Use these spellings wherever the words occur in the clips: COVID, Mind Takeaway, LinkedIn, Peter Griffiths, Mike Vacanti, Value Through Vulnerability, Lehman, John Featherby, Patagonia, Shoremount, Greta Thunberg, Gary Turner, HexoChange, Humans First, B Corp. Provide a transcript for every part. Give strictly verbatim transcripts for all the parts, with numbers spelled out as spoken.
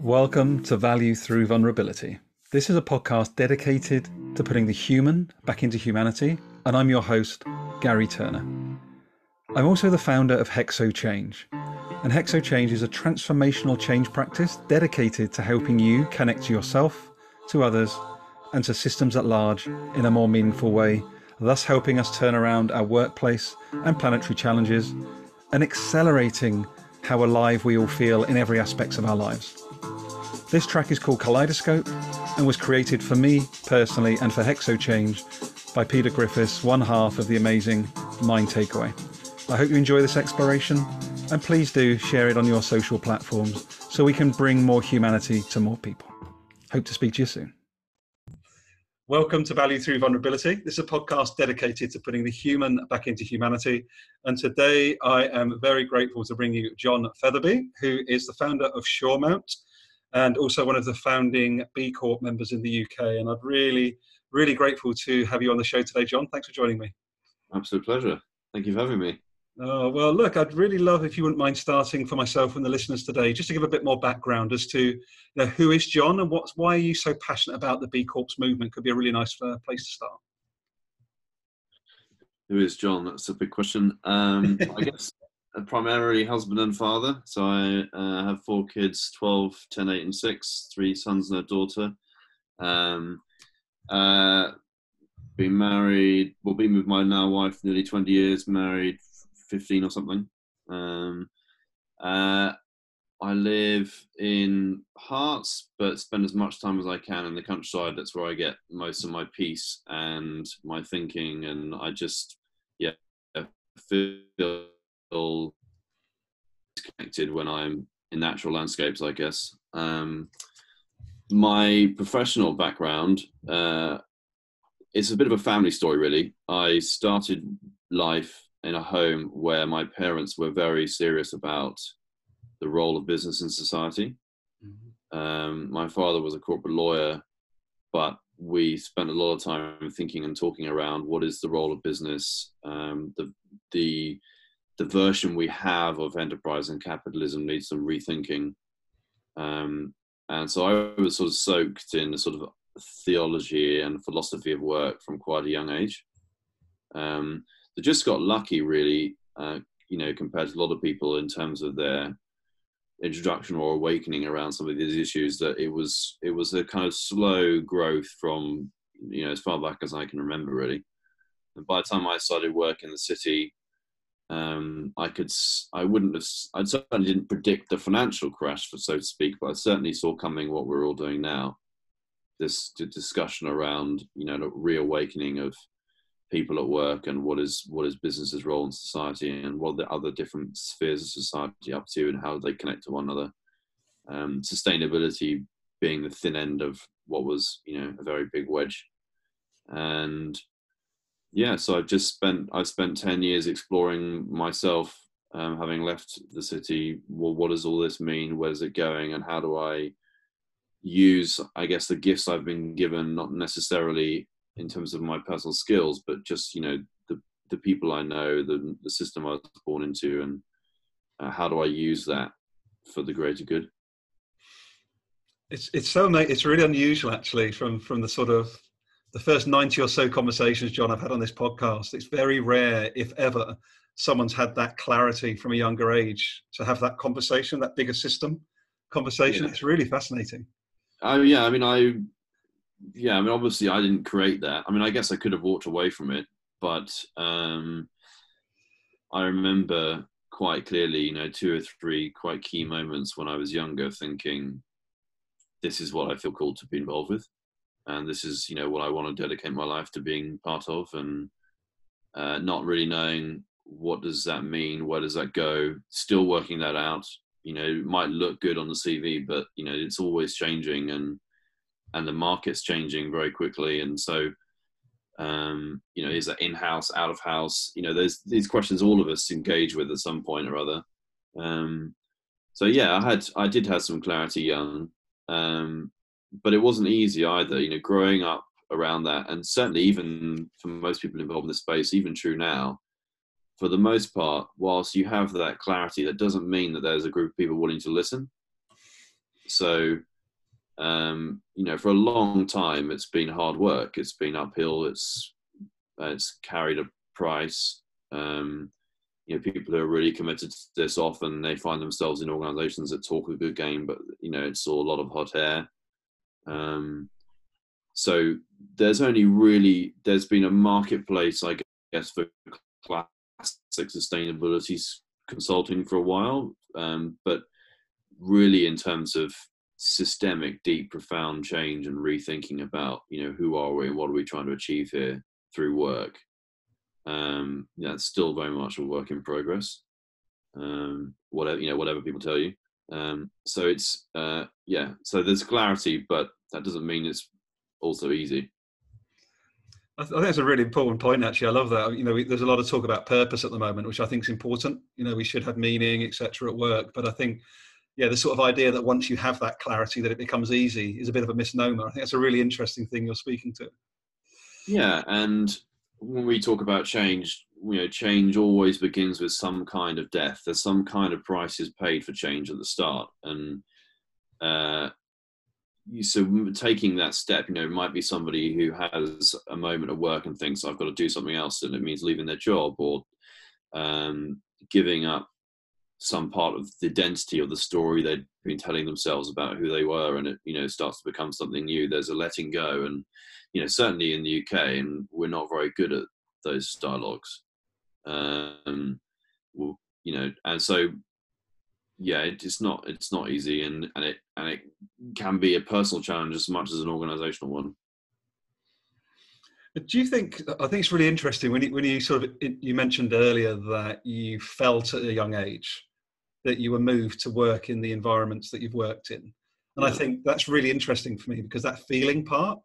Welcome to Value Through Vulnerability. This is a podcast dedicated to putting the human back into humanity, and I'm your host, Gary Turner. I'm also the founder of HexoChange, and HexoChange is a transformational change practice dedicated to helping you connect to yourself, to others, and to systems at large in a more meaningful way, thus helping us turn around our workplace and planetary challenges, and accelerating how alive we all feel in every aspect of our lives. This track is called Kaleidoscope and was created for me personally and for HexoChange by Peter Griffiths, one half of the amazing Mind Takeaway. I hope you enjoy this exploration, and please do share it on your social platforms so we can bring more humanity to more people. Hope to speak to you soon. Welcome to Value Through Vulnerability. This is a podcast dedicated to putting the human back into humanity. And today I am very grateful to bring you John Featherby, who is the founder of Shoremount and also one of the founding B Corp members in the U K. And I'm really, really grateful to have you on the show today, John. Thanks for joining me. Absolute pleasure. Thank you for having me. Oh, well, look, I'd really love if you wouldn't mind starting for myself and the listeners today, just to give a bit more background as to, you know, who is John and what's, why are you so passionate about the B Corps movement? Could be a really nice uh, place to start. Who is John? That's a big question. Um, I guess I'm primarily husband and father. So I uh, have four kids, twelve, ten, eight and six, three sons and a daughter. Um, uh, been married, well, been with my now wife nearly twenty years, married fifteen or something. Um, uh, I live in Hearts, but spend as much time as I can in the countryside. That's where I get most of my peace and my thinking. And I just, yeah, feel connected when I'm in natural landscapes, I guess. Um, my professional background, uh, it's a bit of a family story, really. I started life in a home where my parents were very serious about the role of business in society. Mm-hmm. Um, my father was a corporate lawyer, but we spent a lot of time thinking and talking around what is the role of business, um, the, the, the version we have of enterprise and capitalism needs some rethinking. Um, and so I was sort of soaked in the sort of theology and philosophy of work from quite a young age. Um, They just got lucky, really, uh, you know, compared to a lot of people in terms of their introduction or awakening around some of these issues, that it was it was a kind of slow growth from, you know, as far back as I can remember, really. And by the time I started work in the city, um, I could, I wouldn't have, I certainly didn't predict the financial crash, for so to speak, but I certainly saw coming what we're all doing now. This discussion around, you know, the reawakening of people at work and what is what is business's role in society and what are the other different spheres of society up to and how they connect to one another. Um, sustainability being the thin end of what was, you know, a very big wedge. And yeah, so I've just spent, I've spent ten years exploring myself, um, having left the city. Well, what does all this mean? Where's it going? And how do I use, I guess, the gifts I've been given, not necessarily in terms of my personal skills, but just, you know, the the people I know, the the system I was born into, and uh, how do I use that for the greater good? It's it's so amazing. It's really unusual, actually, from from the sort of the first ninety or so conversations, John, I've had on this podcast. It's very rare, if ever, someone's had that clarity from a younger age to have that conversation, that bigger system conversation. Yeah. It's really fascinating. Oh yeah, I mean, I. Yeah, I mean, obviously I didn't create that. I mean, I guess I could have walked away from it, but um, I remember quite clearly, you know, two or three quite key moments when I was younger thinking, this is what I feel called to be involved with. And this is, you know, what I want to dedicate my life to being part of, and uh, not really knowing what does that mean? Where does that go? Still working that out. You know, it might look good on the C V, but, you know, it's always changing, and and the market's changing very quickly. And so, um, you know, is that in-house, out-of-house? You know, there's these questions all of us engage with at some point or other. Um, so, yeah, I had, I did have some clarity young, um, but it wasn't easy either, you know, growing up around that. And certainly even for most people involved in the space, even true now, for the most part, whilst you have that clarity, that doesn't mean that there's a group of people willing to listen. So, um, you know, for a long time, it's been hard work. It's been uphill. It's, it's carried a price. Um, you know, people who are really committed to this often, they find themselves in organizations that talk a good game, but, you know, it's all a lot of hot air. Um, so there's only really, there's been a marketplace, I guess, for classic sustainability consulting for a while. Um, but really in terms of systemic, deep, profound change and rethinking about, you know, who are we and what are we trying to achieve here through work? Um, that's still very much a work in progress. Um, whatever, you know, whatever people tell you. Um, so it's, uh, yeah, so there's clarity, but that doesn't mean it's also easy. I, th I think that's a really important point, actually. I love that. You know, we, there's a lot of talk about purpose at the moment, which I think is important. You know, we should have meaning, et cetera, at work. But I think, yeah, the sort of idea that once you have that clarity, that it becomes easy is a bit of a misnomer. I think that's a really interesting thing you're speaking to. Yeah. And when we talk about change, you know, change always begins with some kind of death. There's some kind of price is paid for change at the start. And uh, you, so taking that step, you know, might be somebody who has a moment of work and thinks, I've got to do something else. And it means leaving their job or um, giving up some part of the identity or the story they've been telling themselves about who they were. And it, you know, starts to become something new. There's a letting go. And, you know, certainly in the U K, and we're not very good at those dialogues. Um, well, you know, and so, yeah, it, it's not, it's not easy, and, and it, and it can be a personal challenge as much as an organizational one. Do you think, I think it's really interesting when you, when you sort of, you mentioned earlier that you felt at a young age that you were moved to work in the environments that you've worked in. And yeah. I think that's really interesting for me, because that feeling part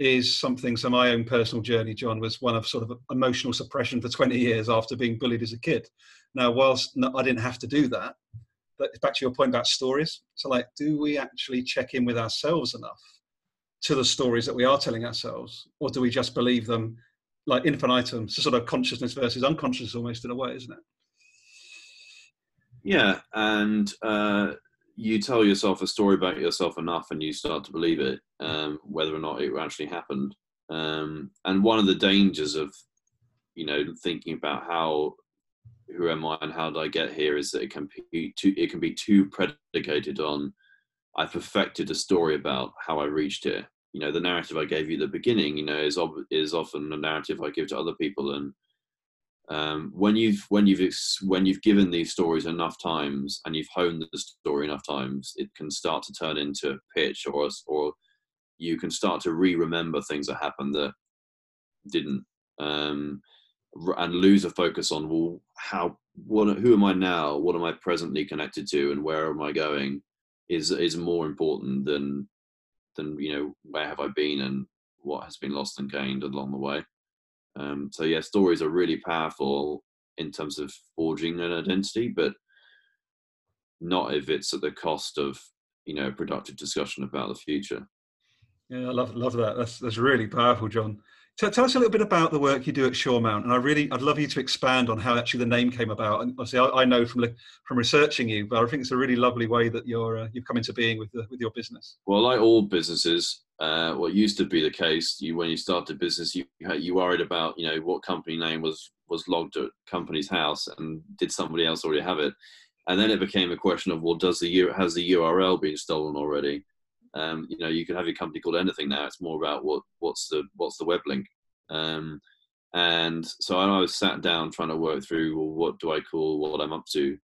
is something, so my own personal journey, John, was one of sort of emotional suppression for twenty years after being bullied as a kid. Now, whilst I didn't have to do that, but back to your point about stories. So like, do we actually check in with ourselves enough to the stories that we are telling ourselves? Or do we just believe them like infinitum? So sort of consciousness versus unconscious almost in a way, isn't it? Yeah. And, uh, you tell yourself a story about yourself enough and you start to believe it, um, whether or not it actually happened. Um, and one of the dangers of, you know, thinking about how, who am I and how did I get here, is that it can be too, it can be too predicated on, I perfected a story about how I reached here. You know, the narrative I gave you at the beginning, you know, is, is often a narrative I give to other people. And, Um, when you've when you've ex when you've given these stories enough times and you've honed the story enough times, it can start to turn into a pitch, or or you can start to re-remember things that happened that didn't, um, and lose a focus on, well, how what who am I now? What am I presently connected to, and where am I going? Is is more important than than you know, where have I been and what has been lost and gained along the way. Um, so yeah, stories are really powerful in terms of forging an identity, but not if it's at the cost of, you know, productive discussion about the future. Yeah, I love love that. That's that's really powerful, John. T tell us a little bit about the work you do at Shoremount, and I really I'd love you to expand on how actually the name came about. And obviously, I, I know from from researching you, but I think it's a really lovely way that you're uh, you've come into being with the, with your business. Well, like all businesses. Uh, what used to be the case, you when you started business, you you worried about you know what company name was was logged at company's house, and did somebody else already have it? And then it became a question of, well, does the has the U R L been stolen already? Um, you know, you could have your company called anything now. It's more about what what's the what's the web link. Um, and so I was sat down trying to work through, well, what do I call what I'm up to?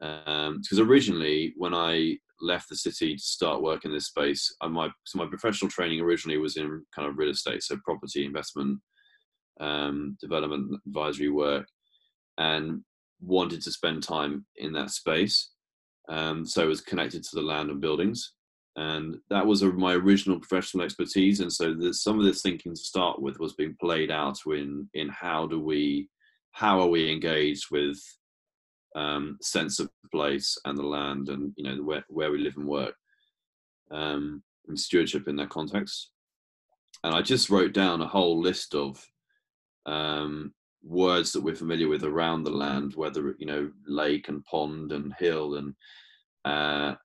Because um, originally when I left the city to start work in this space, and my so my professional training originally was in kind of real estate, so property investment, um, development advisory work, and wanted to spend time in that space. Um, so it was connected to the land and buildings, and that was a, my original professional expertise. And so the, some of this thinking to start with was being played out in in how do we how are we engaged with Um, sense of place and the land, and you know where where we live and work, um, and stewardship in that context. And I just wrote down a whole list of um, words that we're familiar with around the land, whether you know lake and pond and hill and uh,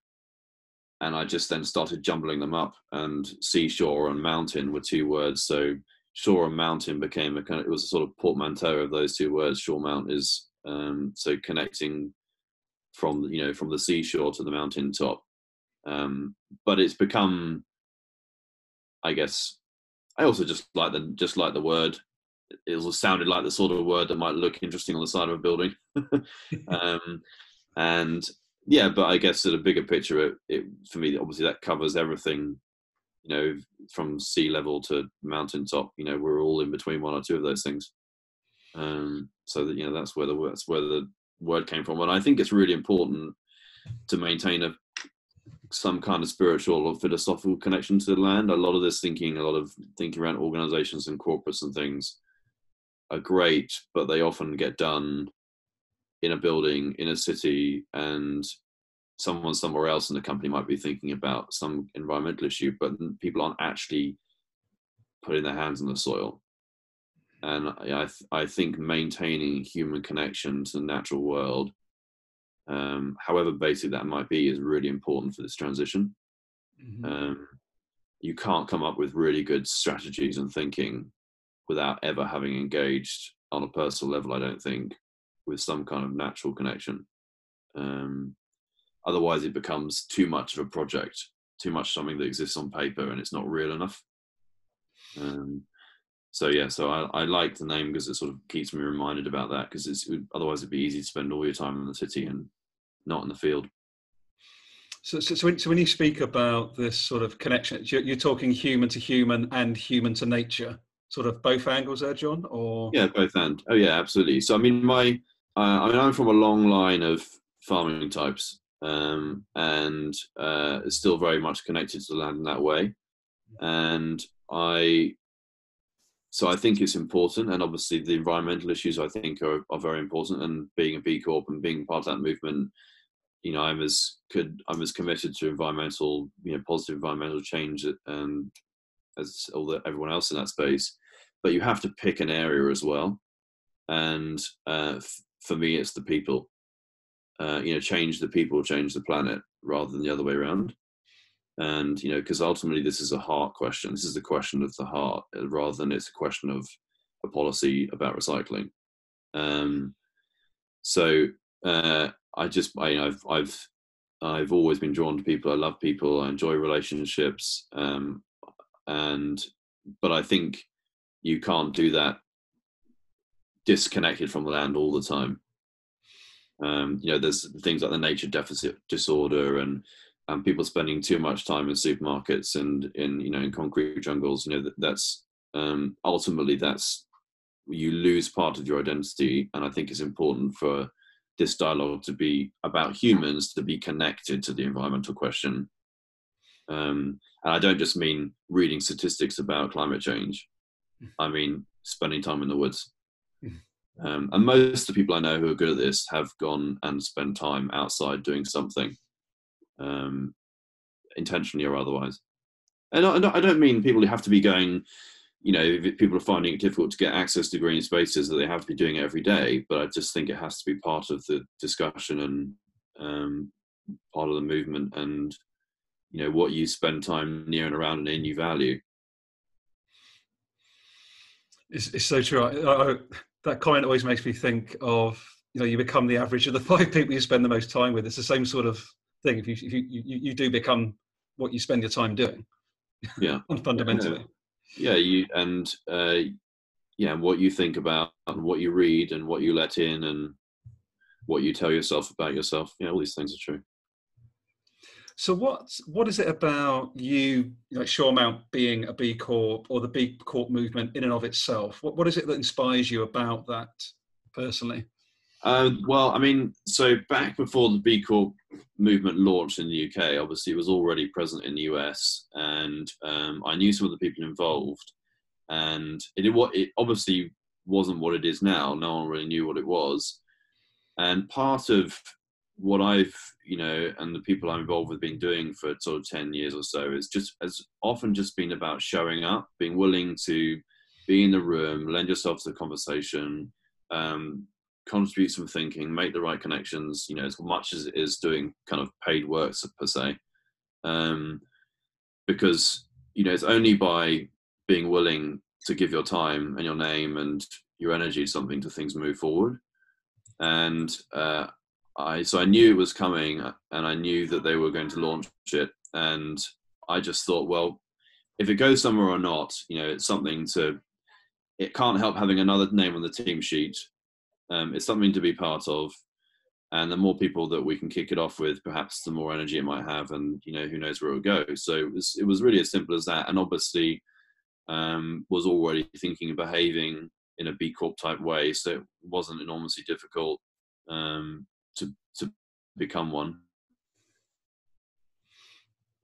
And I just then started jumbling them up, and seashore and mountain were two words. So shore and mountain became a kind of, it was a sort of portmanteau of those two words. Shoremount is, um, so connecting from, you know, from the seashore to the mountain top. Um, but it's become, I guess, I also just like the, just like the word. It also sounded like the sort of word that might look interesting on the side of a building. um, and yeah, but I guess at a bigger picture, it, it for me, obviously that covers everything, you know, from sea level to mountaintop. You know, we're all in between one or two of those things. Um, so that, you know, that's where the that's where the word came from. And I think it's really important to maintain a some kind of spiritual or philosophical connection to the land. A lot of this thinking, a lot of thinking around organizations and corporates and things are great, but they often get done in a building, in a city, and someone somewhere else in the company might be thinking about some environmental issue, but people aren't actually putting their hands on the soil. And I, th- I think maintaining human connection to the natural world, um, however basic that might be, is really important for this transition. Mm-hmm. Um, you can't come up with really good strategies and thinking without ever having engaged on a personal level, I don't think, with some kind of natural connection. Um, otherwise it becomes too much of a project, too much something that exists on paper, and it's not real enough. Um, so yeah, so I, I like the name because it sort of keeps me reminded about that, because it's otherwise it'd be easy to spend all your time in the city and not in the field. So, so, so, when, so when you speak about this sort of connection, you're, you're talking human to human and human to nature, sort of both angles there, John, or? Yeah, both and. Oh yeah, absolutely. So I mean, my, Uh, I mean, I'm from a long line of farming types, um, and uh, it's still very much connected to the land in that way. And I, so I think it's important. And obviously the environmental issues I think are, are very important. And being a B Corp and being part of that movement, you know, I'm as could, I'm as committed to environmental, you know, positive environmental change um, as all the, everyone else in that space. But you have to pick an area as well. And uh, f- for me, it's the people, uh, you know, change the people, change the planet, rather than the other way around. And, you know, because ultimately this is a heart question. This is the question of the heart, rather than it's a question of a policy about recycling. Um, so uh, I just, I, I've, I've, I've always been drawn to people. I love people. I enjoy relationships. Um, and, but I think you can't do that disconnected from the land all the time. Um, you know, there's things like the nature deficit disorder, and and people spending too much time in supermarkets and in, you know, in concrete jungles. You know, that, that's um, ultimately that's, you lose part of your identity. And I think it's important for this dialogue to be about humans, to be connected to the environmental question. Um, and I don't just mean reading statistics about climate change. I mean spending time in the woods. Um, and most of the people I know who are good at this have gone and spent time outside doing something, um, intentionally or otherwise. And I, I don't mean people who have to be going, you know, if people are finding it difficult to get access to green spaces, that they have to be doing it every day. But I just think it has to be part of the discussion and um, part of the movement, and, you know, what you spend time near and around and in, you value. It's, it's so true. I, I, that comment always makes me think of, you know, you become the average of the five people you spend the most time with. It's the same sort of thing. If you if you, you, you do become what you spend your time doing. Yeah. Fundamentally. Yeah. You and uh, yeah, what you think about, and what you read, and what you let in, and what you tell yourself about yourself. Yeah, all these things are true. So what what is it about you, you know, Shoremount being a B Corp, or the B Corp movement in and of itself? What what is it that inspires you about that personally? Uh, well, I mean, so back before the B Corp movement launched in the U K, obviously it was already present in the U S, and um, I knew some of the people involved, and it what it obviously wasn't what it is now. No one really knew what it was, and part of what I've, you know, and the people I'm involved with been doing for sort of ten years or so is just as often just been about showing up, being willing to be in the room, lend yourself to the conversation, um, contribute some thinking, make the right connections, you know, as much as it is doing kind of paid works per se. um, because, you know, it's only by being willing to give your time and your name and your energy something to things move forward. And uh, I, so I knew it was coming, and I knew that they were going to launch it. And I just thought, well, if it goes somewhere or not, you know, it's something to, it can't help having another name on the team sheet. Um, it's something to be part of. And the more people that we can kick it off with, perhaps the more energy it might have, and, you know, who knows where it'll go. So it was, it was really as simple as that. And obviously um, was already thinking and behaving in a B Corp type way. So it wasn't enormously difficult um, to, to become one.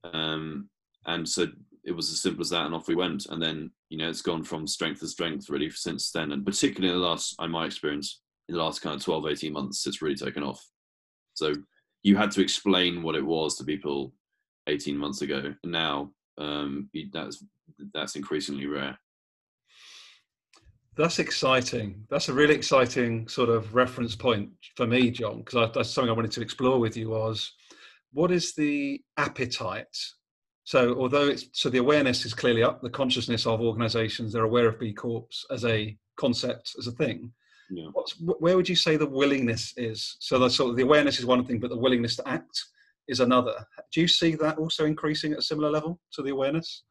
Um, and so it was as simple as that, and off we went. And then, you know, it's gone from strength to strength really since then. And particularly in the last, in my experience, in the last kind of twelve, eighteen months, it's really taken off. So you had to explain what it was to people eighteen months ago. And now um, that's, that's increasingly rare. That's exciting. That's a really exciting sort of reference point for me, John, because that's something I wanted to explore with you was, what is the appetite? So although it's, so the awareness is clearly up, the consciousness of organizations, they're aware of B Corps as a concept, as a thing. Yeah. What's, where would you say the willingness is? So the, sort of the awareness is one thing, but the willingness to act is another. Do you see that also increasing at a similar level to the awareness?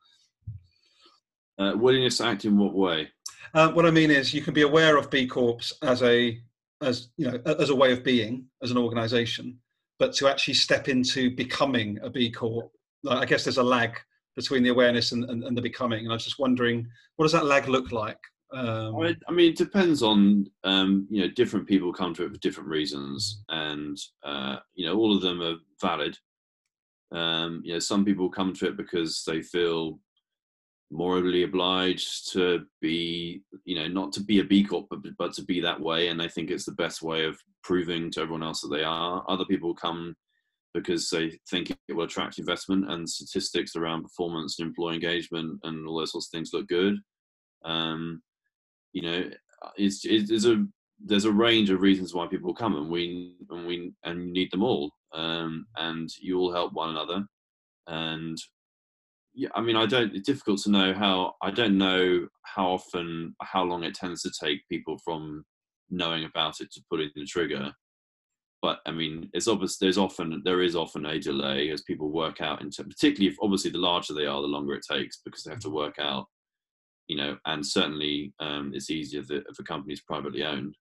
Uh, willingness to act in what way? Uh, what I mean is, you can be aware of B Corps as a, as you know, as a way of being, as an organisation, but to actually step into becoming a B Corp, like, I guess there's a lag between the awareness and, and, and the becoming. And I was just wondering, what does that lag look like? Um, I, I mean, it depends on, um, you know, different people come to it for different reasons, and, uh, you know, all of them are valid. Um, you know, some people come to it because they feel morally obliged to be, you know, not to be a B Corp, but, but to be that way. And they think it's the best way of proving to everyone else that they are. Other people come because they think it will attract investment, and statistics around performance and employee engagement and all those sorts of things look good. Um, you know, it's, it's, it's a, there's a range of reasons why people come, and we, and we, and need them all. Um, and you all help one another. And yeah, I mean, I don't, it's difficult to know how, I don't know how often, how long it tends to take people from knowing about it to putting the trigger. But I mean, it's obvious, there's often, there is often a delay as people work out into, particularly if obviously the larger they are, the longer it takes, because they have to work out, you know, and certainly um, it's easier if a company is privately owned.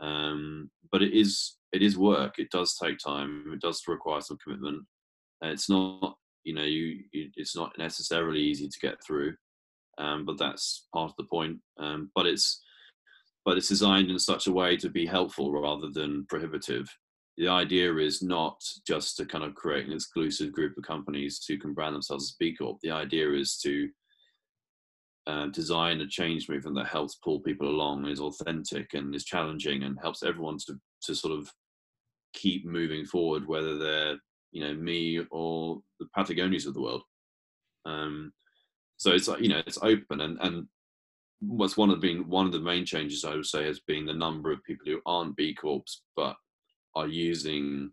Um, but it is, it is work. It does take time. It does require some commitment. Uh, it's not, you know, you, you, it's not necessarily easy to get through. Um, but that's part of the point. Um, but it's, but it's designed in such a way to be helpful rather than prohibitive. The idea is not just to kind of create an exclusive group of companies who can brand themselves as B Corp. The idea is to Uh, design a change movement that helps pull people along, is authentic and is challenging, and helps everyone to to sort of keep moving forward, whether they're, you know, me or the Patagonias of the world. Um, so it's, you know, it's open, and and what's one of being one of the main changes I would say has been the number of people who aren't B Corps but are using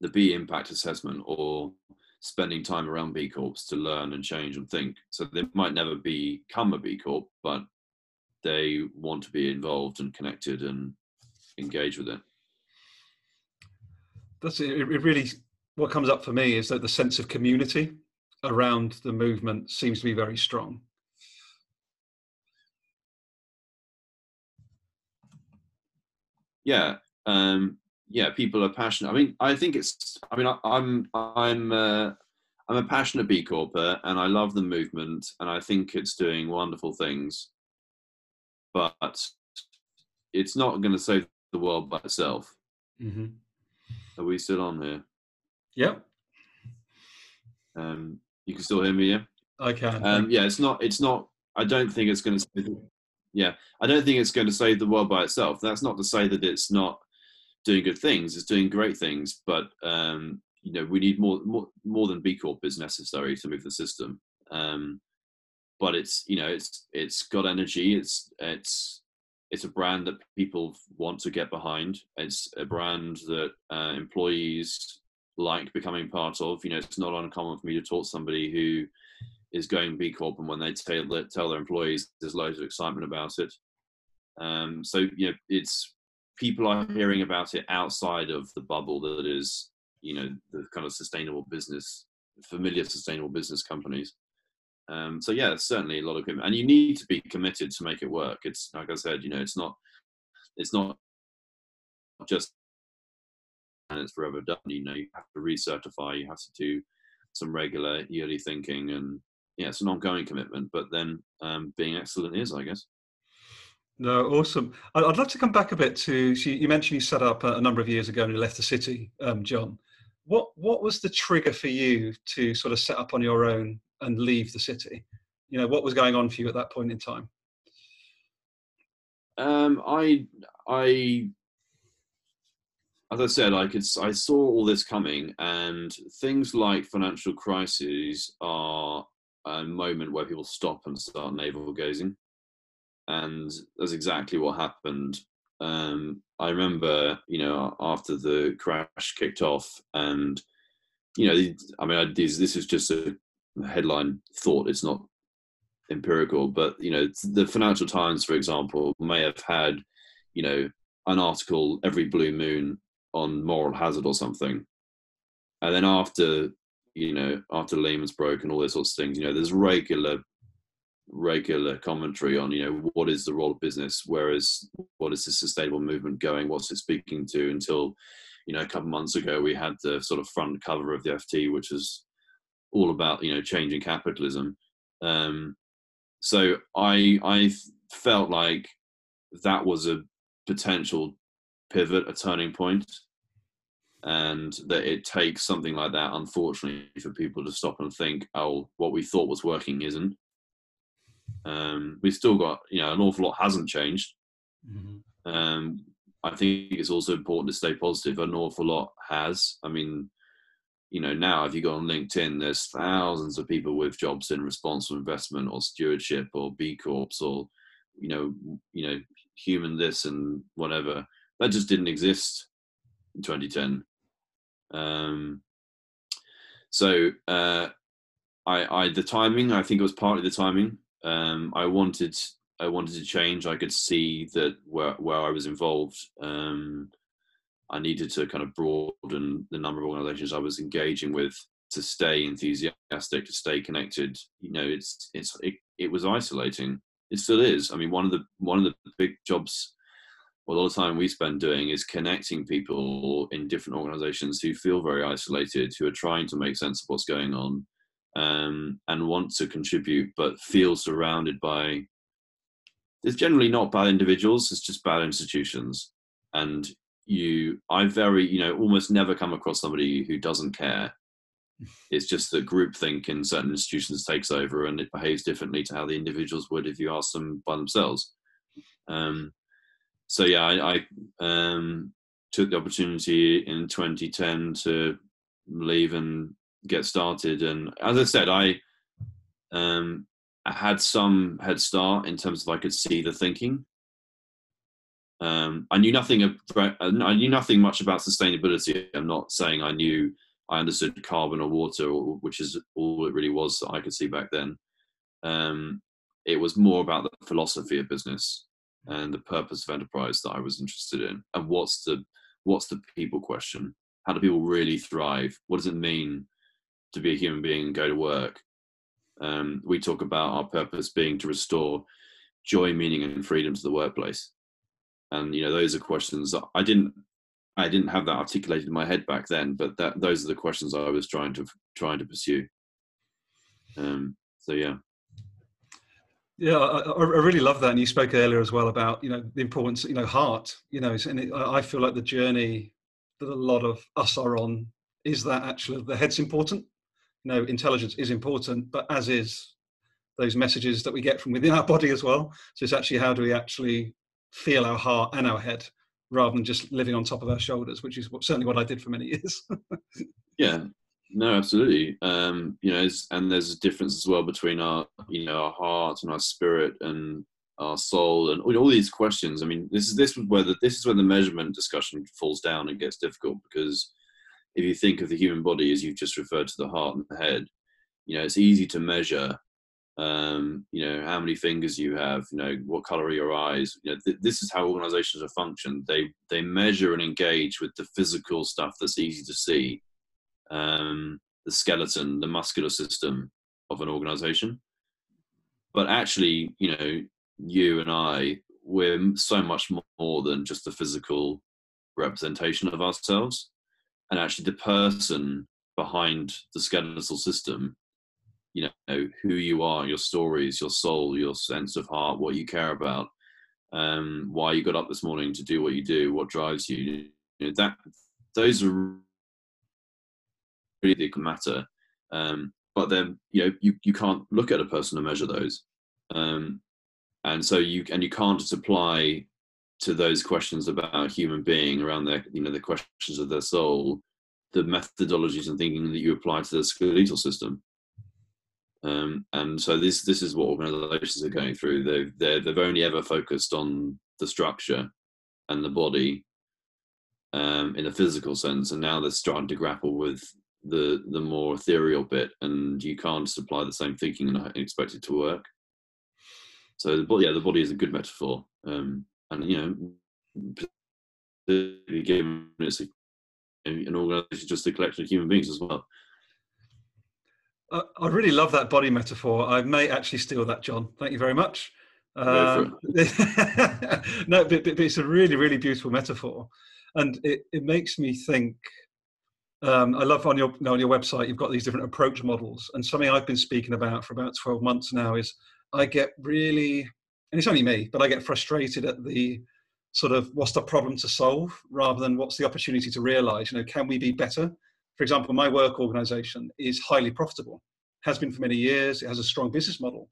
the B Impact Assessment or spending time around B Corps to learn and change and think. So they might never become a B Corp, but they want to be involved and connected and engage with it. That's it. It really, what comes up for me is that the sense of community around the movement seems to be very strong. Yeah. Um, Yeah, people are passionate. I mean, I think it's. I mean, I, I'm, I'm, uh, I'm a passionate B Corper, and I love the movement, and I think it's doing wonderful things. But it's not going to save the world by itself. Mm-hmm. Are we still on here? Yep. Um, you can still hear me, yeah. I can. Um, yeah, it's not. It's not. I don't think it's going to. Yeah, I don't think it's going to save the world by itself. That's not to say that it's not doing good things, is doing great things, but um, you know, we need more, more, more than B Corp is necessary to move the system. Um, but it's, you know, it's, it's got energy. It's, it's, it's a brand that people want to get behind. It's a brand that uh, employees like becoming part of. You know, it's not uncommon for me to talk to somebody who is going B Corp, and when they tell their, tell their employees, there's loads of excitement about it. Um, so, you know, it's people are hearing about it outside of the bubble that is, you know, the kind of sustainable business, familiar sustainable business companies. Um, so yeah, certainly a lot of commitment, and you need to be committed to make it work. It's like I said, you know, it's not, it's not just, and it's forever done. You know, you have to recertify, you have to do some regular yearly thinking, and yeah, it's an ongoing commitment, but then um, being excellent is, I guess. No, awesome. I'd love to come back a bit to, so you mentioned you set up a number of years ago and you left the city, um, John. What what was the trigger for you to sort of set up on your own and leave the city? You know, what was going on for you at that point in time? Um, I, I, as I said, I could, I saw all this coming, and things like financial crises are a moment where people stop and start navel gazing. And that's exactly what happened. Um, I remember, you know, after the crash kicked off, and, you know, I mean, I, this, this is just a headline thought, it's not empirical, but, you know, the Financial Times, for example, may have had, you know, an article every blue moon on moral hazard or something. And then after, you know, after Lehman's broke and all those sorts of things, you know, there's regular regular commentary on, you know, what is the role of business, where is, what is the sustainable movement going, what's it speaking to, until, you know, a couple of months ago we had the sort of front cover of the F T, which is all about, you know, changing capitalism. Um, so I I felt like that was a potential pivot, a turning point, and that it takes something like that, unfortunately, for people to stop and think, oh, what we thought was working isn't. Um, we've still got, you know, an awful lot hasn't changed. Mm-hmm. Um, I think it's also important to stay positive. An awful lot has. I mean, you know, now if you go on LinkedIn, there's thousands of people with jobs in responsible investment or stewardship or B Corps or, you know, you know, human this and whatever. That just didn't exist in twenty ten. Um, so uh, I, I, the timing, I think it was partly the timing. Um, I wanted, I wanted to change. I could see that where, where I was involved, um, I needed to kind of broaden the number of organizations I was engaging with to stay enthusiastic, to stay connected. You know, it's, it's, it, it was isolating. It still is. I mean, one of the, one of the big jobs, well, all the time we spend doing is connecting people in different organizations who feel very isolated, who are trying to make sense of what's going on. Um, and want to contribute, but feel surrounded by, it's generally not bad individuals, it's just bad institutions. And you, I very, you know, almost never come across somebody who doesn't care. It's just that groupthink in certain institutions takes over, and it behaves differently to how the individuals would if you asked them by themselves. Um, so yeah, I, I um, took the opportunity in twenty ten to leave and get started, and as I said, I um I had some head start in terms of I could see the thinking. Um, I knew nothing of, I knew nothing much about sustainability. I'm not saying I knew I understood carbon or water, or, which is all it really was that I could see back then. Um, it was more about the philosophy of business and the purpose of enterprise that I was interested in, and what's the what's the people question? How do people really thrive? What does it mean to be a human being and go to work? Um, we talk about our purpose being to restore joy, meaning, and freedom to the workplace. And, you know, those are questions that I didn't, I didn't have that articulated in my head back then, but that, those are the questions I was trying to, trying to pursue. Um, so, yeah. Yeah, I, I really love that. And you spoke earlier as well about, you know, the importance, you know, heart, you know, and it, I feel like the journey that a lot of us are on is that actually the head's important. You know, intelligence is important, but as is those messages that we get from within our body as well. So it's actually how do we actually feel our heart and our head, rather than just living on top of our shoulders, which is what, certainly what I did for many years. Yeah, no, absolutely. Um, you know, and there's a difference as well between our, you know, our heart and our spirit and our soul and all, all these questions. I mean, this is this is where the, this is where the measurement discussion falls down and gets difficult, because if you think of the human body as you've just referred to the heart and the head, you know, it's easy to measure, um, you know, how many fingers you have, you know, what color are your eyes. You know, th this is how organizations are functioned. They, they measure and engage with the physical stuff that's easy to see, um, the skeleton, the muscular system of an organization. But actually, you know, you and I, we're so much more than just the physical representation of ourselves. And actually the person behind the skeletal system, you know, who you are, your stories, your soul, your sense of heart, what you care about, um, why you got up this morning to do what you do, what drives you, you know, that, those are really matter. Um, but then, you know, you, you can't look at a person and measure those. Um, and so you, and you can't just apply to those questions about a human being around their, you know, the questions of their soul, the methodologies and thinking that you apply to the skeletal system. Um, and so this, this is what organizations are going through. They've, they're, they've only ever focused on the structure and the body, um, in a physical sense. And now they're starting to grapple with the, the more ethereal bit, and you can't supply the same thinking and expect it to work. So the body, yeah, the body is a good metaphor. Um, and, you know, given it's a, an organization, just a collection of human beings as well. Uh, I really love that body metaphor. I may actually steal that, John. Thank you very much. Um, no, but, but it's a really, really beautiful metaphor. And it, it makes me think, um, I love on your, on your website, you've got these different approach models. And something I've been speaking about for about twelve months now is I get really, and it's only me, but I get frustrated at the sort of what's the problem to solve rather than what's the opportunity to realize, you know, can we be better? For example, my work organization is highly profitable, has been for many years. It has a strong business model,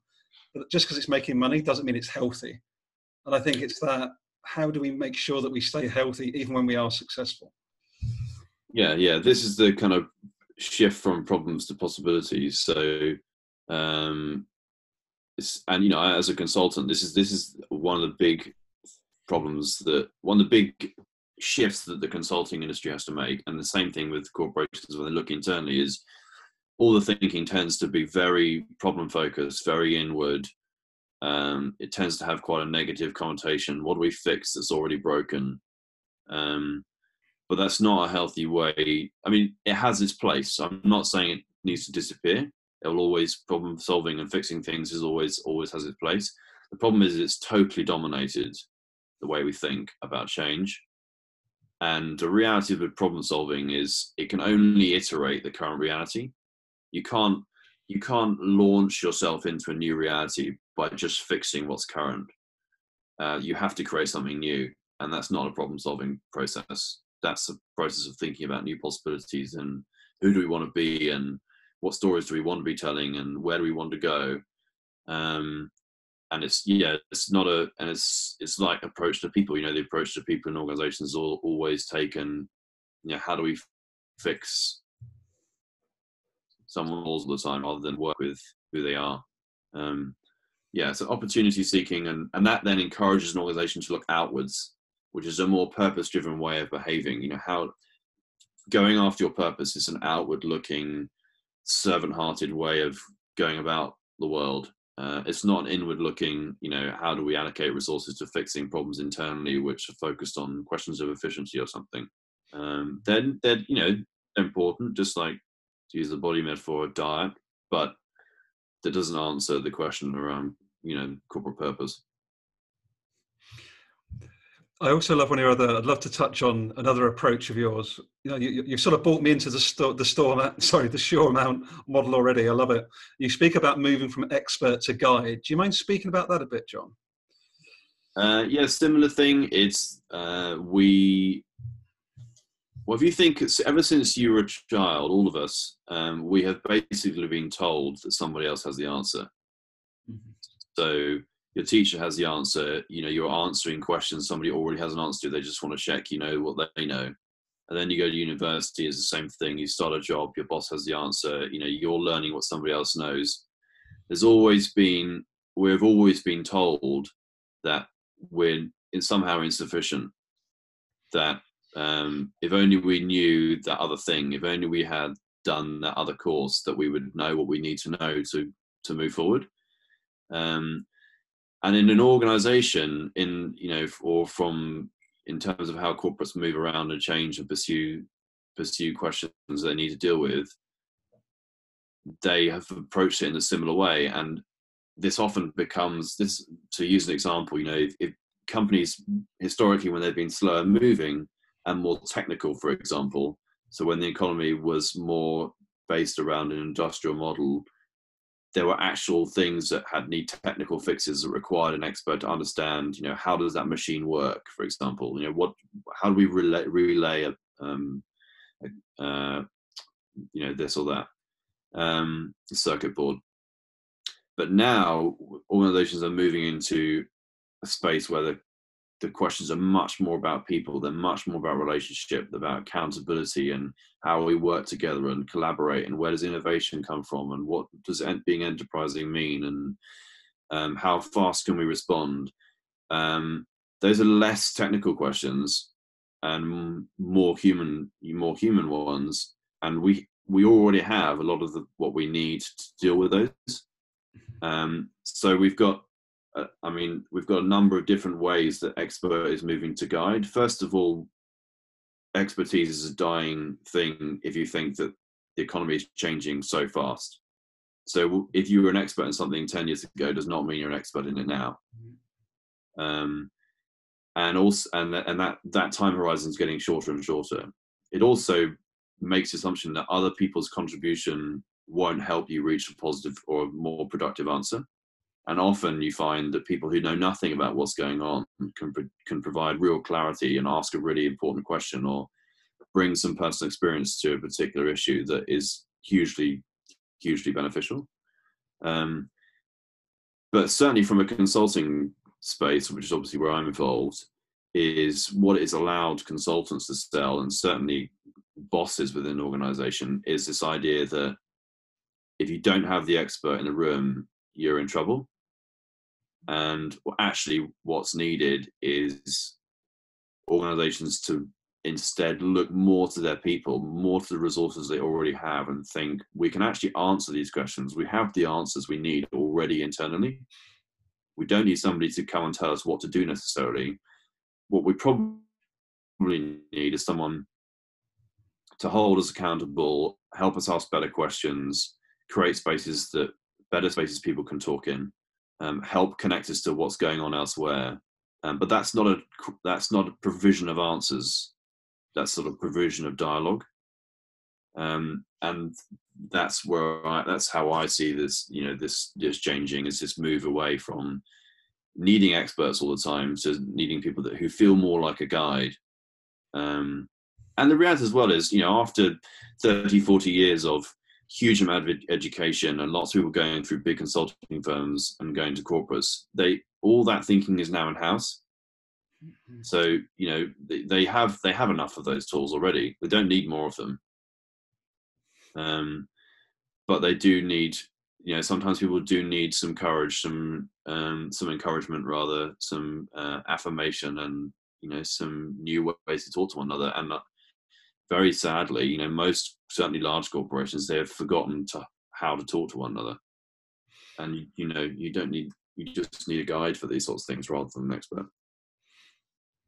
but just because it's making money doesn't mean it's healthy. And I think it's that, how do we make sure that we stay healthy even when we are successful? Yeah, yeah. This is the kind of shift from problems to possibilities. So, um, and, you know, as a consultant, this is, this is one of the big problems that, one of the big shifts that the consulting industry has to make. And the same thing with corporations when they look internally is all the thinking tends to be very problem focused, very inward. Um, it tends to have quite a negative connotation. What do we fix that's already broken? Um, but that's not a healthy way. I mean, it has its place. I'm not saying it needs to disappear. It will always, problem solving and fixing things is always, always has its place. The problem is it's totally dominated the way we think about change. And the reality of problem solving is it can only iterate the current reality. You can't, you can't launch yourself into a new reality by just fixing what's current. Uh, you have to create something new, and that's not a problem solving process. That's a process of thinking about new possibilities and who do we want to be and what stories do we want to be telling and where do we want to go? Um, and it's, yeah, it's not a, and it's, it's like approach to people, you know, the approach to people in organizations is all, always taken, you know, how do we fix someone all the time rather than work with who they are? Um, yeah, so opportunity seeking, and, and that then encourages an organization to look outwards, which is a more purpose-driven way of behaving. You know, how going after your purpose is an outward looking, servant-hearted way of going about the world. Uh, it's not inward looking, you know, how do we allocate resources to fixing problems internally, which are focused on questions of efficiency or something. Um, then they're, they're, you know, important, just like to use the body metaphor, diet, but that doesn't answer the question around, you know, corporate purpose. I also love one of your other, I'd love to touch on another approach of yours. You know, you, you've sort of brought me into the, sto the storm, sorry, the Shoremount model already. I love it. You speak about moving from expert to guide. Do you mind speaking about that a bit, John? Uh, yeah, similar thing. It's, uh, we, well, if you think it's ever since you were a child, all of us, um, we have basically been told that somebody else has the answer. Mm-hmm. So, your teacher has the answer, you know, you're answering questions somebody already has an answer to, they just want to check, you know, what they know. And then you go to university, it's the same thing. You start a job, your boss has the answer, you know, you're learning what somebody else knows. There's always been, we've always been told that we're in somehow insufficient, that um, if only we knew that other thing, if only we had done that other course, that we would know what we need to know to, to move forward. Um, and in an organization, in, you know, or from, in terms of how corporates move around and change and pursue, pursue questions that they need to deal with, they have approached it in a similar way. And this often becomes this, to use an example, you know, if, if companies historically, when they've been slower moving and more technical, for example, so when the economy was more based around an industrial model, there were actual things that had need technical fixes that required an expert to understand, you know, how does that machine work, for example, you know, what, how do we relay, relay a, um, a, uh, you know, this or that, um, circuit board. But now organizations are moving into a space where the, the questions are much more about people, they're much more about relationship, about accountability and how we work together and collaborate, and where does innovation come from, and what does being enterprising mean, and um, how fast can we respond? Um, those are less technical questions and more human, more human ones. And we, we already have a lot of the, what we need to deal with those. Um, so we've got, I mean, we've got a number of different ways that expert is moving to guide. First of all, expertise is a dying thing if you think that the economy is changing so fast. So if you were an expert in something ten years ago, does not mean you're an expert in it now. Um, and also, and, and that, that time horizon is getting shorter and shorter. It also makes the assumption that other people's contribution won't help you reach a positive or more productive answer. And often you find that people who know nothing about what's going on can, can provide real clarity and ask a really important question, or bring some personal experience to a particular issue that is hugely, hugely beneficial. Um, but certainly from a consulting space, which is obviously where I'm involved, is what is allowed consultants to sell, and certainly bosses within an organization, is this idea that if you don't have the expert in the room, you're in trouble. And actually what's needed is organizations to instead look more to their people, more to the resources they already have, and think, we can actually answer these questions. We have the answers we need already internally. We don't need somebody to come and tell us what to do necessarily. What we probably need is someone to hold us accountable, help us ask better questions, create spaces that better spaces people can talk in, um, help connect us to what's going on elsewhere. Um, but that's not a that's not a provision of answers. That's sort of provision of dialogue. Um, and that's where I, that's how I see this. You know, this this changing is this move away from needing experts all the time to needing people that who feel more like a guide. Um, and the reality as well is, you know, after thirty, forty years of huge amount of education and lots of people going through big consulting firms and going to corporates, they all that thinking is now in house. Mm-hmm. So, you know, they, they have they have enough of those tools already. They don't need more of them. Um, but they do need, you know, sometimes people do need some courage, some um, some encouragement rather, some uh, affirmation, and you know, some new ways to talk to one another. And uh, very sadly, you know, most certainly large corporations, they have forgotten to how to talk to one another. And, you know, you don't need, you just need a guide for these sorts of things rather than an expert.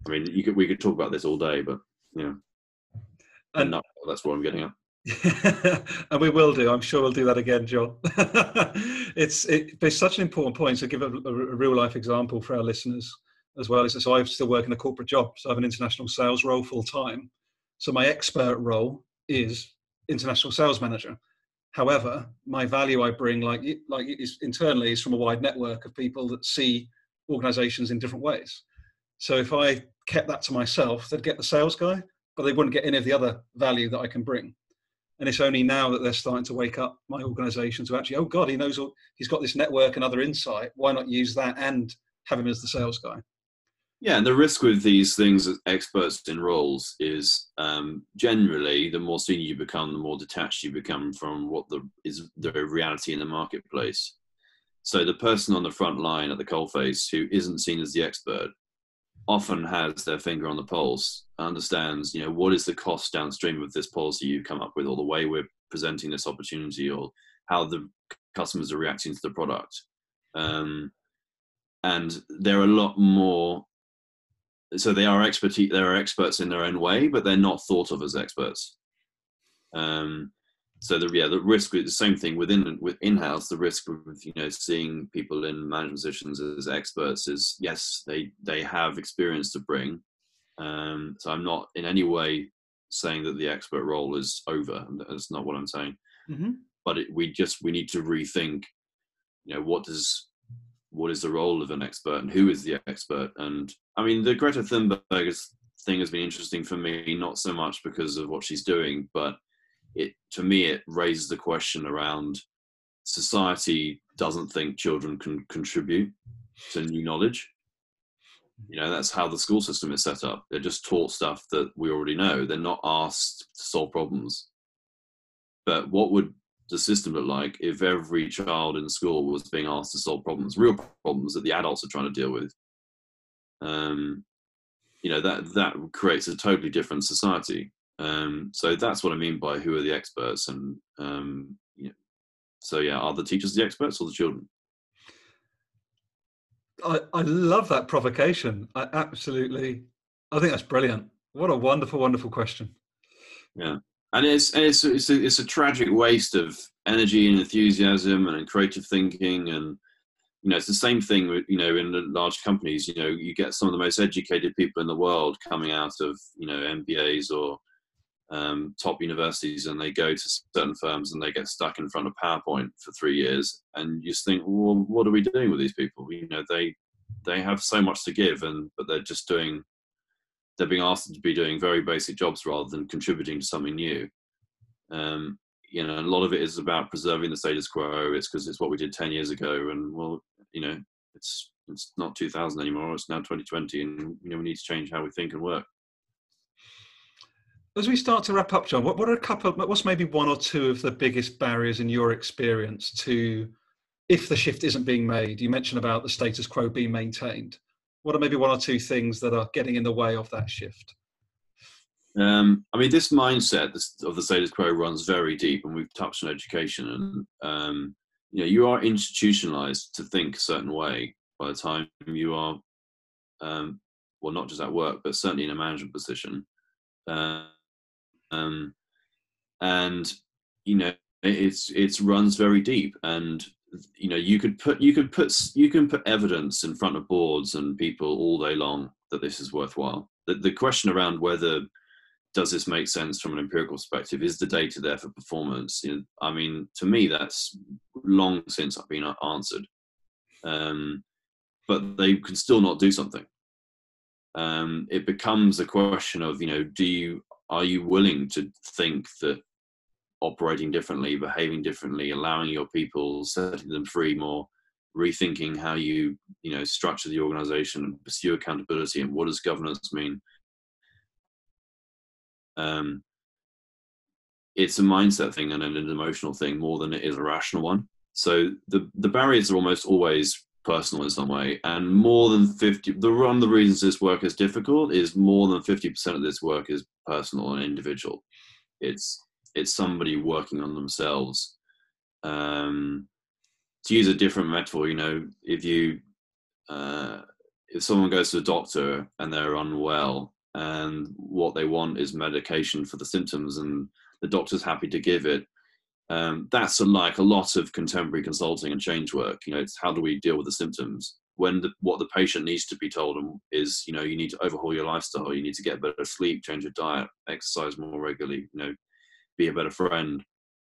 I mean, you could, we could talk about this all day, but yeah, and not, that's what I'm getting at. And we will do, I'm sure we'll do that again, John. it's, it, it's such an important point. So give a, a, a real life example for our listeners as well. Is so I still work in a corporate job. So I have an international sales role full time. So my expert role is international sales manager. However, my value I bring, like like is internally, is from a wide network of people that see organizations in different ways. So if I kept that to myself, they'd get the sales guy, but they wouldn't get any of the other value that I can bring. And it's only now that they're starting to wake up, my organization, to actually, oh God, he knows all, he's got this network and other insight. Why not use that and have him as the sales guy? Yeah, and the risk with these things as experts in roles is um, generally the more senior you become, the more detached you become from what the, is the reality in the marketplace. So the person on the front line at the coalface who isn't seen as the expert often has their finger on the pulse, understands, you know, what is the cost downstream of this policy you've come up with, or the way we're presenting this opportunity, or how the customers are reacting to the product. Um, and they're a lot more, so they are expert, they are experts in their own way, but they're not thought of as experts. Um, so the, yeah, the risk is the same thing within with in-house, the risk of, you know, seeing people in management positions as experts is, yes, they, they have experience to bring. Um, so I'm not in any way saying that the expert role is over. That's not what I'm saying. Mm-hmm. But it, we just, we need to rethink, you know, what does, what is the role of an expert and who is the expert? And I mean, the Greta Thunberg thing has been interesting for me, not so much because of what she's doing, but it, to me, it raises the question around society doesn't think children can contribute to new knowledge. You know, that's how the school system is set up. They're just taught stuff that we already know. They're not asked to solve problems. But what would the system look like if every child in school was being asked to solve problems, real problems that the adults are trying to deal with? Um, you know, that, that creates a totally different society. Um, so that's what I mean by who are the experts. And um, you know, so, yeah, are the teachers the experts or the children? I, I love that provocation. I absolutely, I think that's brilliant. What a wonderful, wonderful question. Yeah. And it's, and it's, it's, a, it's a tragic waste of energy and enthusiasm and creative thinking. And, you know, it's the same thing with, you know, in the large companies, you know, you get some of the most educated people in the world coming out of, you know, M B As or um, top universities, and they go to certain firms and they get stuck in front of PowerPoint for three years. And you just think, well, what are we doing with these people? You know, they, they have so much to give, and, but they're just doing, they're being asked to be doing very basic jobs rather than contributing to something new. Um, you know, a lot of it is about preserving the status quo. It's because it's what we did ten years ago. And, well, you know, it's, it's not two thousand anymore. It's now twenty twenty. And, you know, we need to change how we think and work. As we start to wrap up, John, what, what are a couple, what's maybe one or two of the biggest barriers in your experience to, if the shift isn't being made? You mentioned about the status quo being maintained. What are maybe one or two things that are getting in the way of that shift? Um, I mean, this mindset of the status quo runs very deep, and we've touched on education. And um, you know, you are institutionalized to think a certain way by the time you are, um, well, not just at work, but certainly in a management position. Uh, um, and you know, it's it runs very deep. And you know, you could put, you could put, you can put evidence in front of boards and people all day long that this is worthwhile. The, the question around whether, does this make sense from an empirical perspective? Is the data there for performance? You know, I mean, to me, that's long since I've been answered, um, but they can still not do something. Um, it becomes a question of, you know, do you, are you willing to think that operating differently, behaving differently, allowing your people, setting them free more, rethinking how you, you know, structure the organization and pursue accountability, and what does governance mean? Um, it's a mindset thing and an emotional thing more than it is a rational one. So the, the barriers are almost always personal in some way, and more than fifty, the one of the reasons this work is difficult is more than fifty percent of this work is personal and individual. It's, it's somebody working on themselves. Um, to use a different metaphor, you know, if you, uh, if someone goes to the doctor and they're unwell and what they want is medication for the symptoms and the doctor's happy to give it, um, that's a, like a lot of contemporary consulting and change work. You know, it's how do we deal with the symptoms when the, what the patient needs to be told is, you know, you need to overhaul your lifestyle, you need to get better sleep, change your diet, exercise more regularly, you know, be a better friend.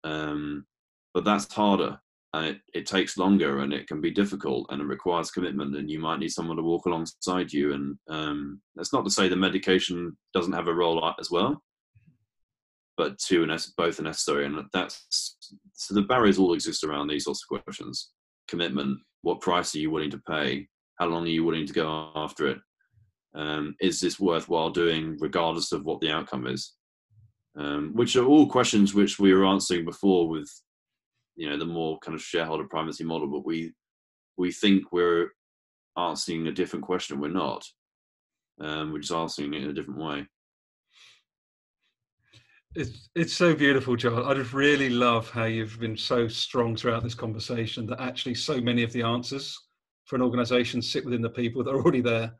Um, but that's harder, and it, it takes longer, and it can be difficult, and it requires commitment, and you might need someone to walk alongside you. And um, that's not to say the medication doesn't have a role as well, but two and both are necessary. And that's, so the barriers all exist around these sorts of questions. Commitment, what price are you willing to pay? How long are you willing to go after it? Um, is this worthwhile doing regardless of what the outcome is? Um, which are all questions which we were answering before with, you know, the more kind of shareholder primacy model, but we we think we're answering a different question. We're not. um, we're just asking it in a different way. It's, it's so beautiful, John. I just really love how you've been so strong throughout this conversation that actually so many of the answers for an organisation sit within the people that are already there.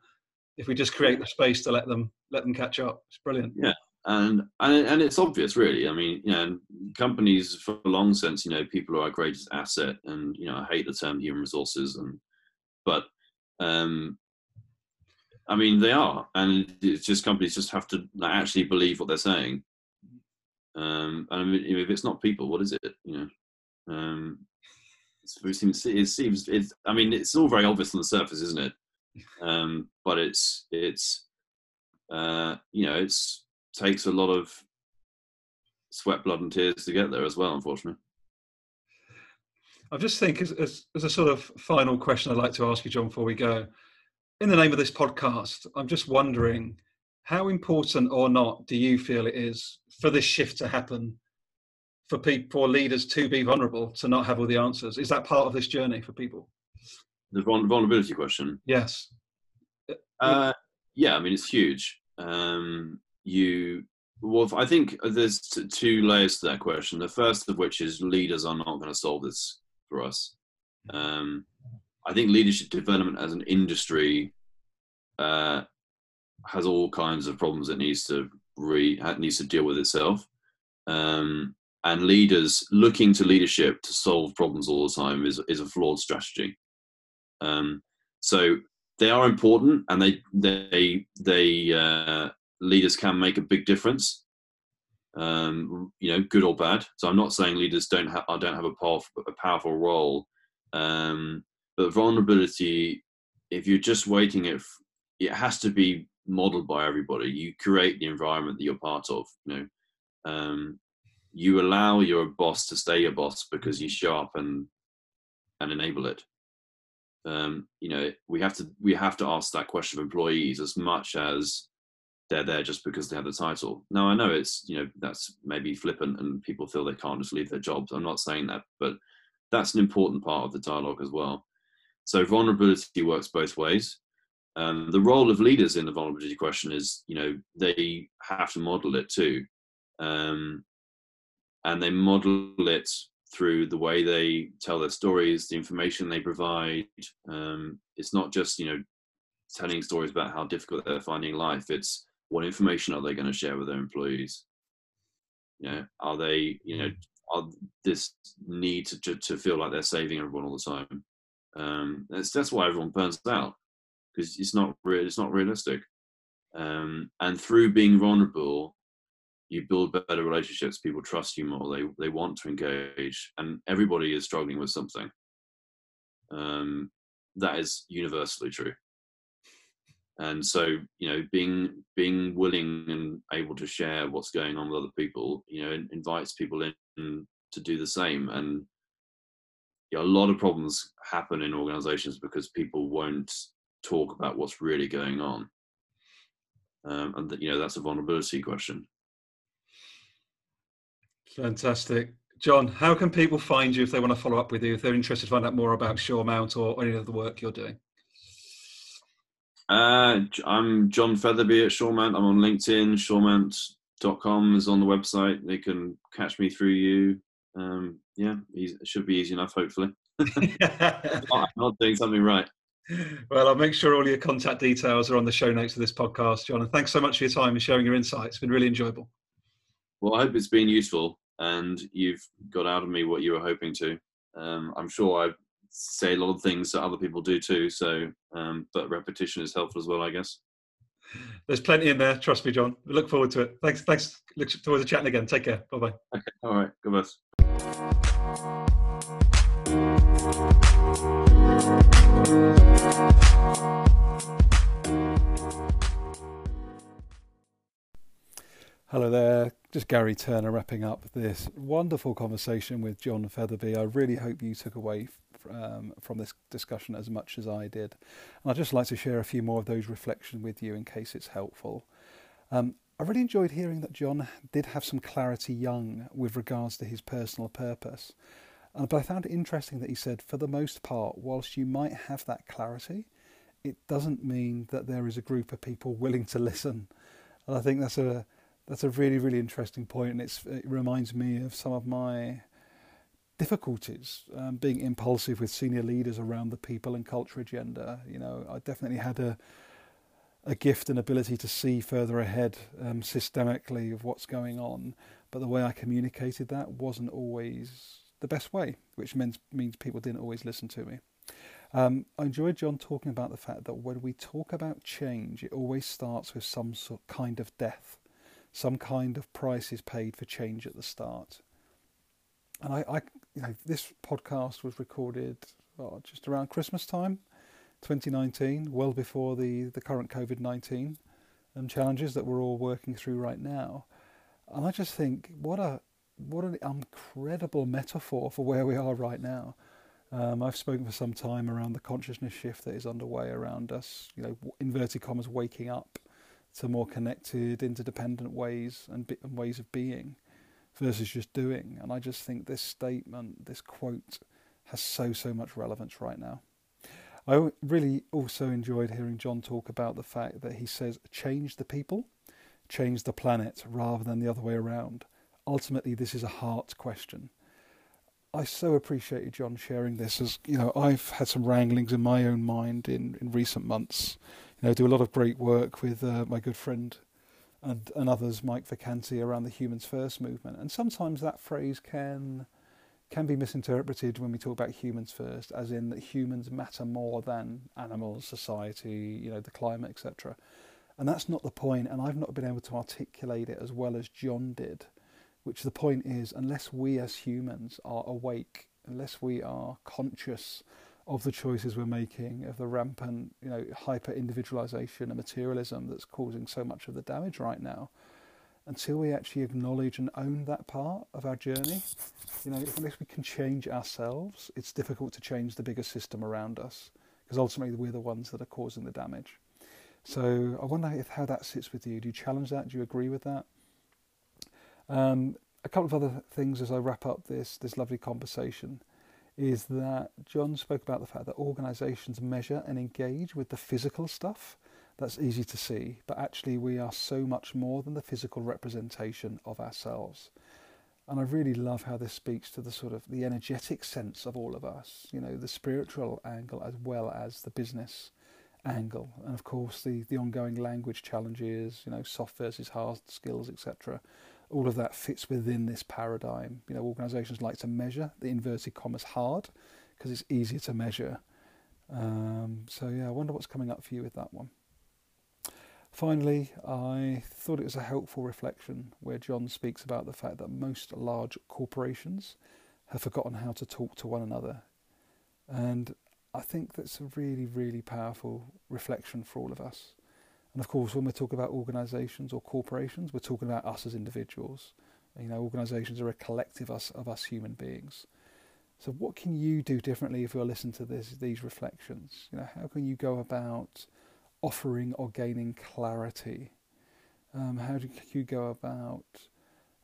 If we just create the space to let them let them catch up, it's brilliant. Yeah, and and, and it's obvious, really. I mean, you know, companies for a long sense, you know, people are our greatest asset, and you know, I hate the term human resources, and but um, I mean they are, and it's just companies just have to actually believe what they're saying. Um, and I mean, if it's not people, what is it? You know, um, it seems, it seems, it's, I mean, it's all very obvious on the surface, isn't it? Um, but it's, it's, uh, you know, it's takes a lot of sweat, blood and tears to get there as well, unfortunately. I just think as, as, as a sort of final question I'd like to ask you, John, before we go, in the name of this podcast, I'm just wondering, how important or not do you feel it is for this shift to happen, for people, for leaders to be vulnerable, to not have all the answers? Is that part of this journey for people? The vulnerability question? Yes. Uh, yeah, I mean, it's huge. Um, you, well, I think there's two layers to that question. The first of which is leaders are not going to solve this for us. Um, I think leadership development as an industry uh, has all kinds of problems it needs to re needs to deal with itself, um, and leaders looking to leadership to solve problems all the time is is a flawed strategy. Um, so they are important, and they they they uh, leaders can make a big difference, um, you know, good or bad. So I'm not saying leaders don't have I don't have a powerful a powerful role, um, but vulnerability, if you're just waiting, it it has to be modeled by everybody. You create the environment that you're part of, you know, um, you allow your boss to stay your boss because you show up and and enable it. Um, you know, we have to we have to ask that question of employees as much as they're there just because they have the title. Now, I know it's, you know, that's maybe flippant and people feel they can't just leave their jobs. I'm not saying that, but that's an important part of the dialogue as well. So vulnerability works both ways. Um, the role of leaders in the vulnerability question is, you know, they have to model it too. Um, and they model it through the way they tell their stories, the information they provide. Um, it's not just, you know, telling stories about how difficult they're finding life. It's what information are they going to share with their employees? You know, are they, you know, are this need to, to feel like they're saving everyone all the time? Um, that's, that's why everyone burns out. Because it's not real, it's not realistic, um, and through being vulnerable, you build better relationships. People trust you more. They they want to engage, and everybody is struggling with something. Um, that is universally true, and so you know, being being willing and able to share what's going on with other people, you know, invites people in to do the same. And you know, a lot of problems happen in organizations because people won't talk about what's really going on, um, and that, you know, that's a vulnerability question. Fantastic. John, how can people find you if they want to follow up with you, if they're interested to find out more about Shoremount or any of the work you're doing? Uh, I'm John Featherby at Shoremount. I'm on LinkedIn. Shoremount dot com is on the website. They can catch me through you. Um, yeah, it should be easy enough, hopefully. I'm not doing something right. Well, I'll make sure all your contact details are on the show notes of this podcast, John. And thanks so much for your time and sharing your insights. It's been really enjoyable. Well, I hope it's been useful and you've got out of me what you were hoping to. Um, I'm sure I say a lot of things that other people do too. So, um, but repetition is helpful as well, I guess. There's plenty in there. Trust me, John. We look forward to it. Thanks. Thanks. Look forward to chatting again. Take care. Bye-bye. Okay. All right. Goodbye. Hello there, just Gary Turner wrapping up this wonderful conversation with John Featherby. I really hope you took away um, from this discussion as much as I did. And I'd just like to share a few more of those reflections with you in case it's helpful. Um, I really enjoyed hearing that John did have some clarity young with regards to his personal purpose. But I found it interesting that he said, for the most part, whilst you might have that clarity, it doesn't mean that there is a group of people willing to listen. And I think that's a that's a really, really interesting point. And it's, it reminds me of some of my difficulties um, being impulsive with senior leaders around the people and culture agenda. You know, I definitely had a a gift and ability to see further ahead um, systemically of what's going on. But the way I communicated that wasn't always the best way, which means, means people didn't always listen to me. Um, I enjoyed John talking about the fact that when we talk about change, it always starts with some sort of kind of death. Some kind of price is paid for change at the start. And I, I you know, this podcast was recorded oh, just around Christmas time, twenty nineteen, well before the, the current COVID nineteen um, challenges that we're all working through right now. And I just think, what a what an incredible metaphor for where we are right now. Um, I've spoken for some time around the consciousness shift that is underway around us, you know, inverted commas, waking up to more connected, interdependent ways and, be- and ways of being versus just doing. And I just think this statement, this quote, has so, so much relevance right now. I really also enjoyed hearing John talk about the fact that he says, change the people, change the planet, rather than the other way around. Ultimately, this is a heart question. I so appreciated John sharing this, as you know, I've had some wranglings in my own mind in, in recent months. You know, I do a lot of great work with uh, my good friend and, and others, Mike Vacanti, around the Humans First movement. And sometimes that phrase can can be misinterpreted when we talk about humans first, as in that humans matter more than animals, society, you know, the climate, et cetera. And that's not the point, and I've not been able to articulate it as well as John did. Which the point is, unless we as humans are awake, unless we are conscious of the choices we're making, of the rampant, you know, hyper-individualization and materialism that's causing so much of the damage right now, until we actually acknowledge and own that part of our journey, you know, unless we can change ourselves, it's difficult to change the bigger system around us, because ultimately we're the ones that are causing the damage. So I wonder if how that sits with you. Do you challenge that? Do you agree with that? Um, a couple of other things as I wrap up this this lovely conversation is that John spoke about the fact that organisations measure and engage with the physical stuff. That's easy to see, but actually we are so much more than the physical representation of ourselves. And I really love how this speaks to the sort of the energetic sense of all of us, you know, the spiritual angle as well as the business angle. And of course the, the ongoing language challenges, you know, soft versus hard skills, et cetera. All of that fits within this paradigm. You know, organisations like to measure the inverted commas hard because it's easier to measure. Um, so yeah, I wonder what's coming up for you with that one. Finally, I thought it was a helpful reflection where John speaks about the fact that most large corporations have forgotten how to talk to one another. And I think that's a really, really powerful reflection for all of us. And of course, when we're talking about organisations or corporations, we're talking about us as individuals. You know, organisations are a collective us of us human beings. So what can you do differently if you're listening to this, these reflections? You know, how can you go about offering or gaining clarity? Um, how do you go about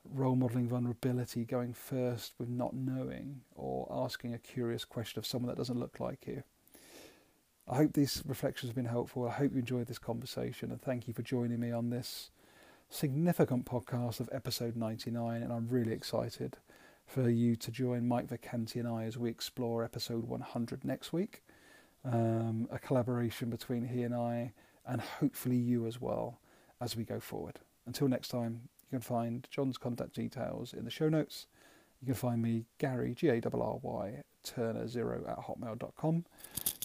role modelling vulnerability, going first with not knowing, or asking a curious question of someone that doesn't look like you? I hope these reflections have been helpful. I hope you enjoyed this conversation, and thank you for joining me on this significant podcast of episode ninety-nine. And I'm really excited for you to join Mike Vacanti and I as we explore episode one hundred next week. Um, a collaboration between he and I, and hopefully you as well, as we go forward. Until next time, you can find John's contact details in the show notes. You can find me, Gary, G A R R Y, Turner zero at hotmail dot com.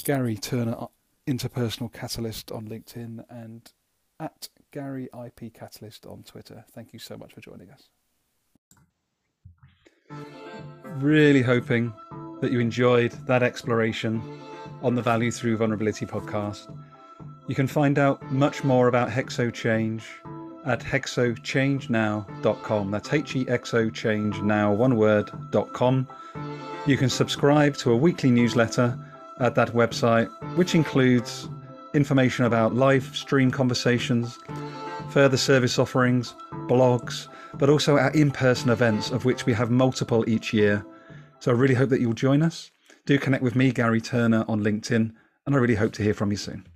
Gary Turner, Interpersonal Catalyst on LinkedIn, and at Gary I P Catalyst on Twitter. Thank you so much for joining us. Really hoping that you enjoyed that exploration on the Value Through Vulnerability podcast. You can find out much more about HexoChange at hexo change now dot com. That's H E X O change now, one word, .com. You can subscribe to a weekly newsletter at that website, which includes information about live stream conversations, further service offerings, blogs, but also our in-person events, of which we have multiple each year. So I really hope that you'll join us. Do connect with me, Gary Turner, on LinkedIn, and I really hope to hear from you soon.